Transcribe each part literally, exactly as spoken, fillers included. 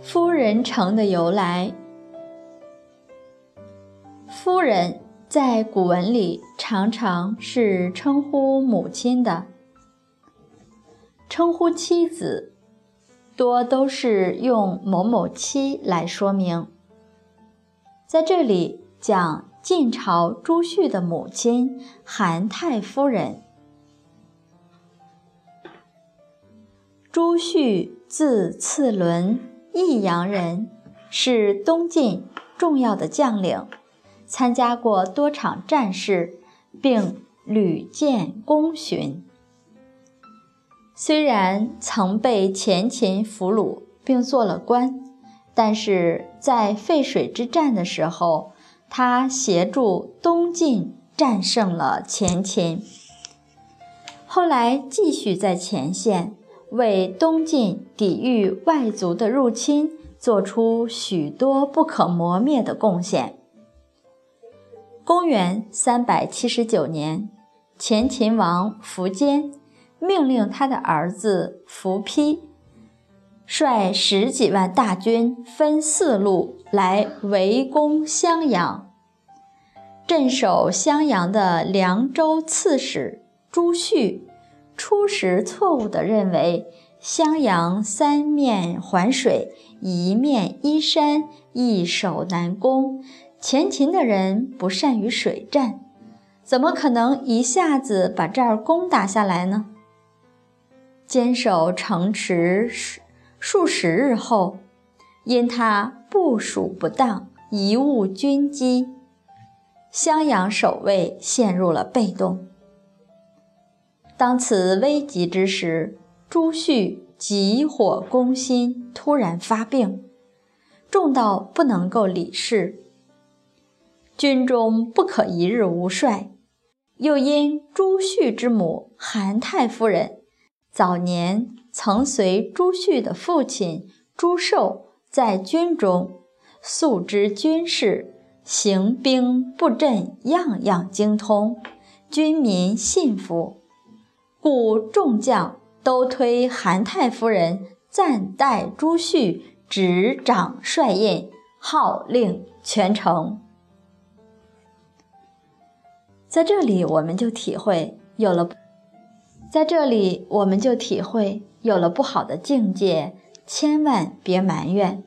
夫人城的由来。夫人在古文里常常是称呼母亲的，称呼妻子多都是用某某妻来说明。在这里讲晋朝朱旭的母亲韩太夫人。朱旭字次伦，益阳人，是东晋重要的将领，参加过多场战事，并屡建功勋。虽然曾被前秦俘虏并做了官，但是在淝水之战的时候，他协助东晋战胜了前秦，后来继续在前线为东晋抵御外族的入侵做出许多不可磨灭的贡献。公元三百七十九年，前秦王苻坚命令他的儿子苻丕率十几万大军分四路来围攻襄阳。镇守襄阳的凉州刺史朱旭初时错误地认为襄阳三面环水，一面依山，易守难攻，前秦的人不善于水战，怎么可能一下子把这儿攻打下来呢？坚守城池数十日后，因他部署不当，贻误军机，襄阳守卫陷入了被动。当此危急之时，朱旭急火攻心，突然发病，重到不能够理事，军中不可一日无帅。又因朱旭之母韩太夫人早年曾随朱旭的父亲朱寿在军中，素知军事，行兵布阵样样精通，军民信服，故众将都推韩太夫人暂代朱旭执掌帅印，号令全城。在这里我们就体会有了在这里我们就体会有了不好的境界，千万别埋怨，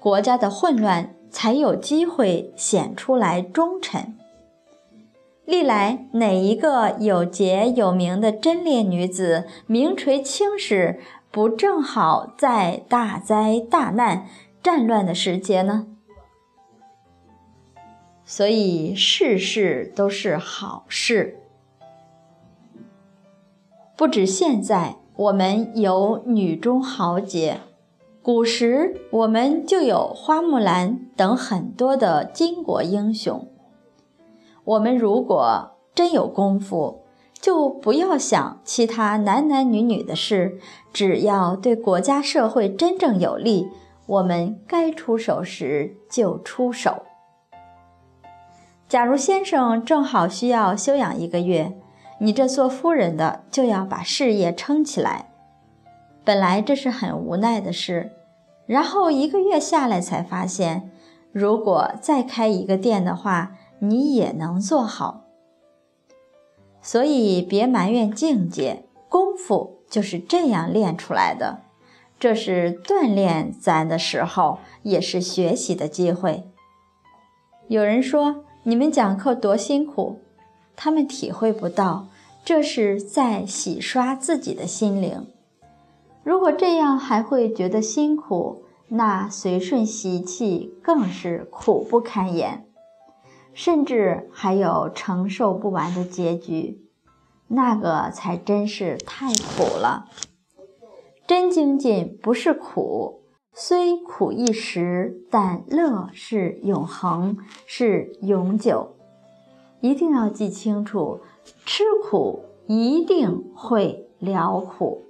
国家的混乱才有机会显出来忠臣。历来哪一个有节有名的贞烈女子名垂青史，不正好在大灾大难战乱的时节呢？所以事事都是好事。不止现在我们有女中豪杰，古时我们就有花木兰等很多的巾帼英雄。我们如果真有功夫，就不要想其他男男女女的事，只要对国家社会真正有利，我们该出手时就出手。假如先生正好需要休养一个月，你这做夫人的就要把事业撑起来。本来这是很无奈的事，然后一个月下来才发现，如果再开一个店的话，你也能做好。所以别埋怨境界，功夫就是这样练出来的，这是锻炼咱的时候，也是学习的机会。有人说你们讲课多辛苦，他们体会不到，这是在洗刷自己的心灵。如果这样还会觉得辛苦，那随顺习气更是苦不堪言，甚至还有承受不完的结局，那个才真是太苦了。真精进不是苦，虽苦一时，但乐是永恒，是永久。一定要记清楚，吃苦一定会了苦。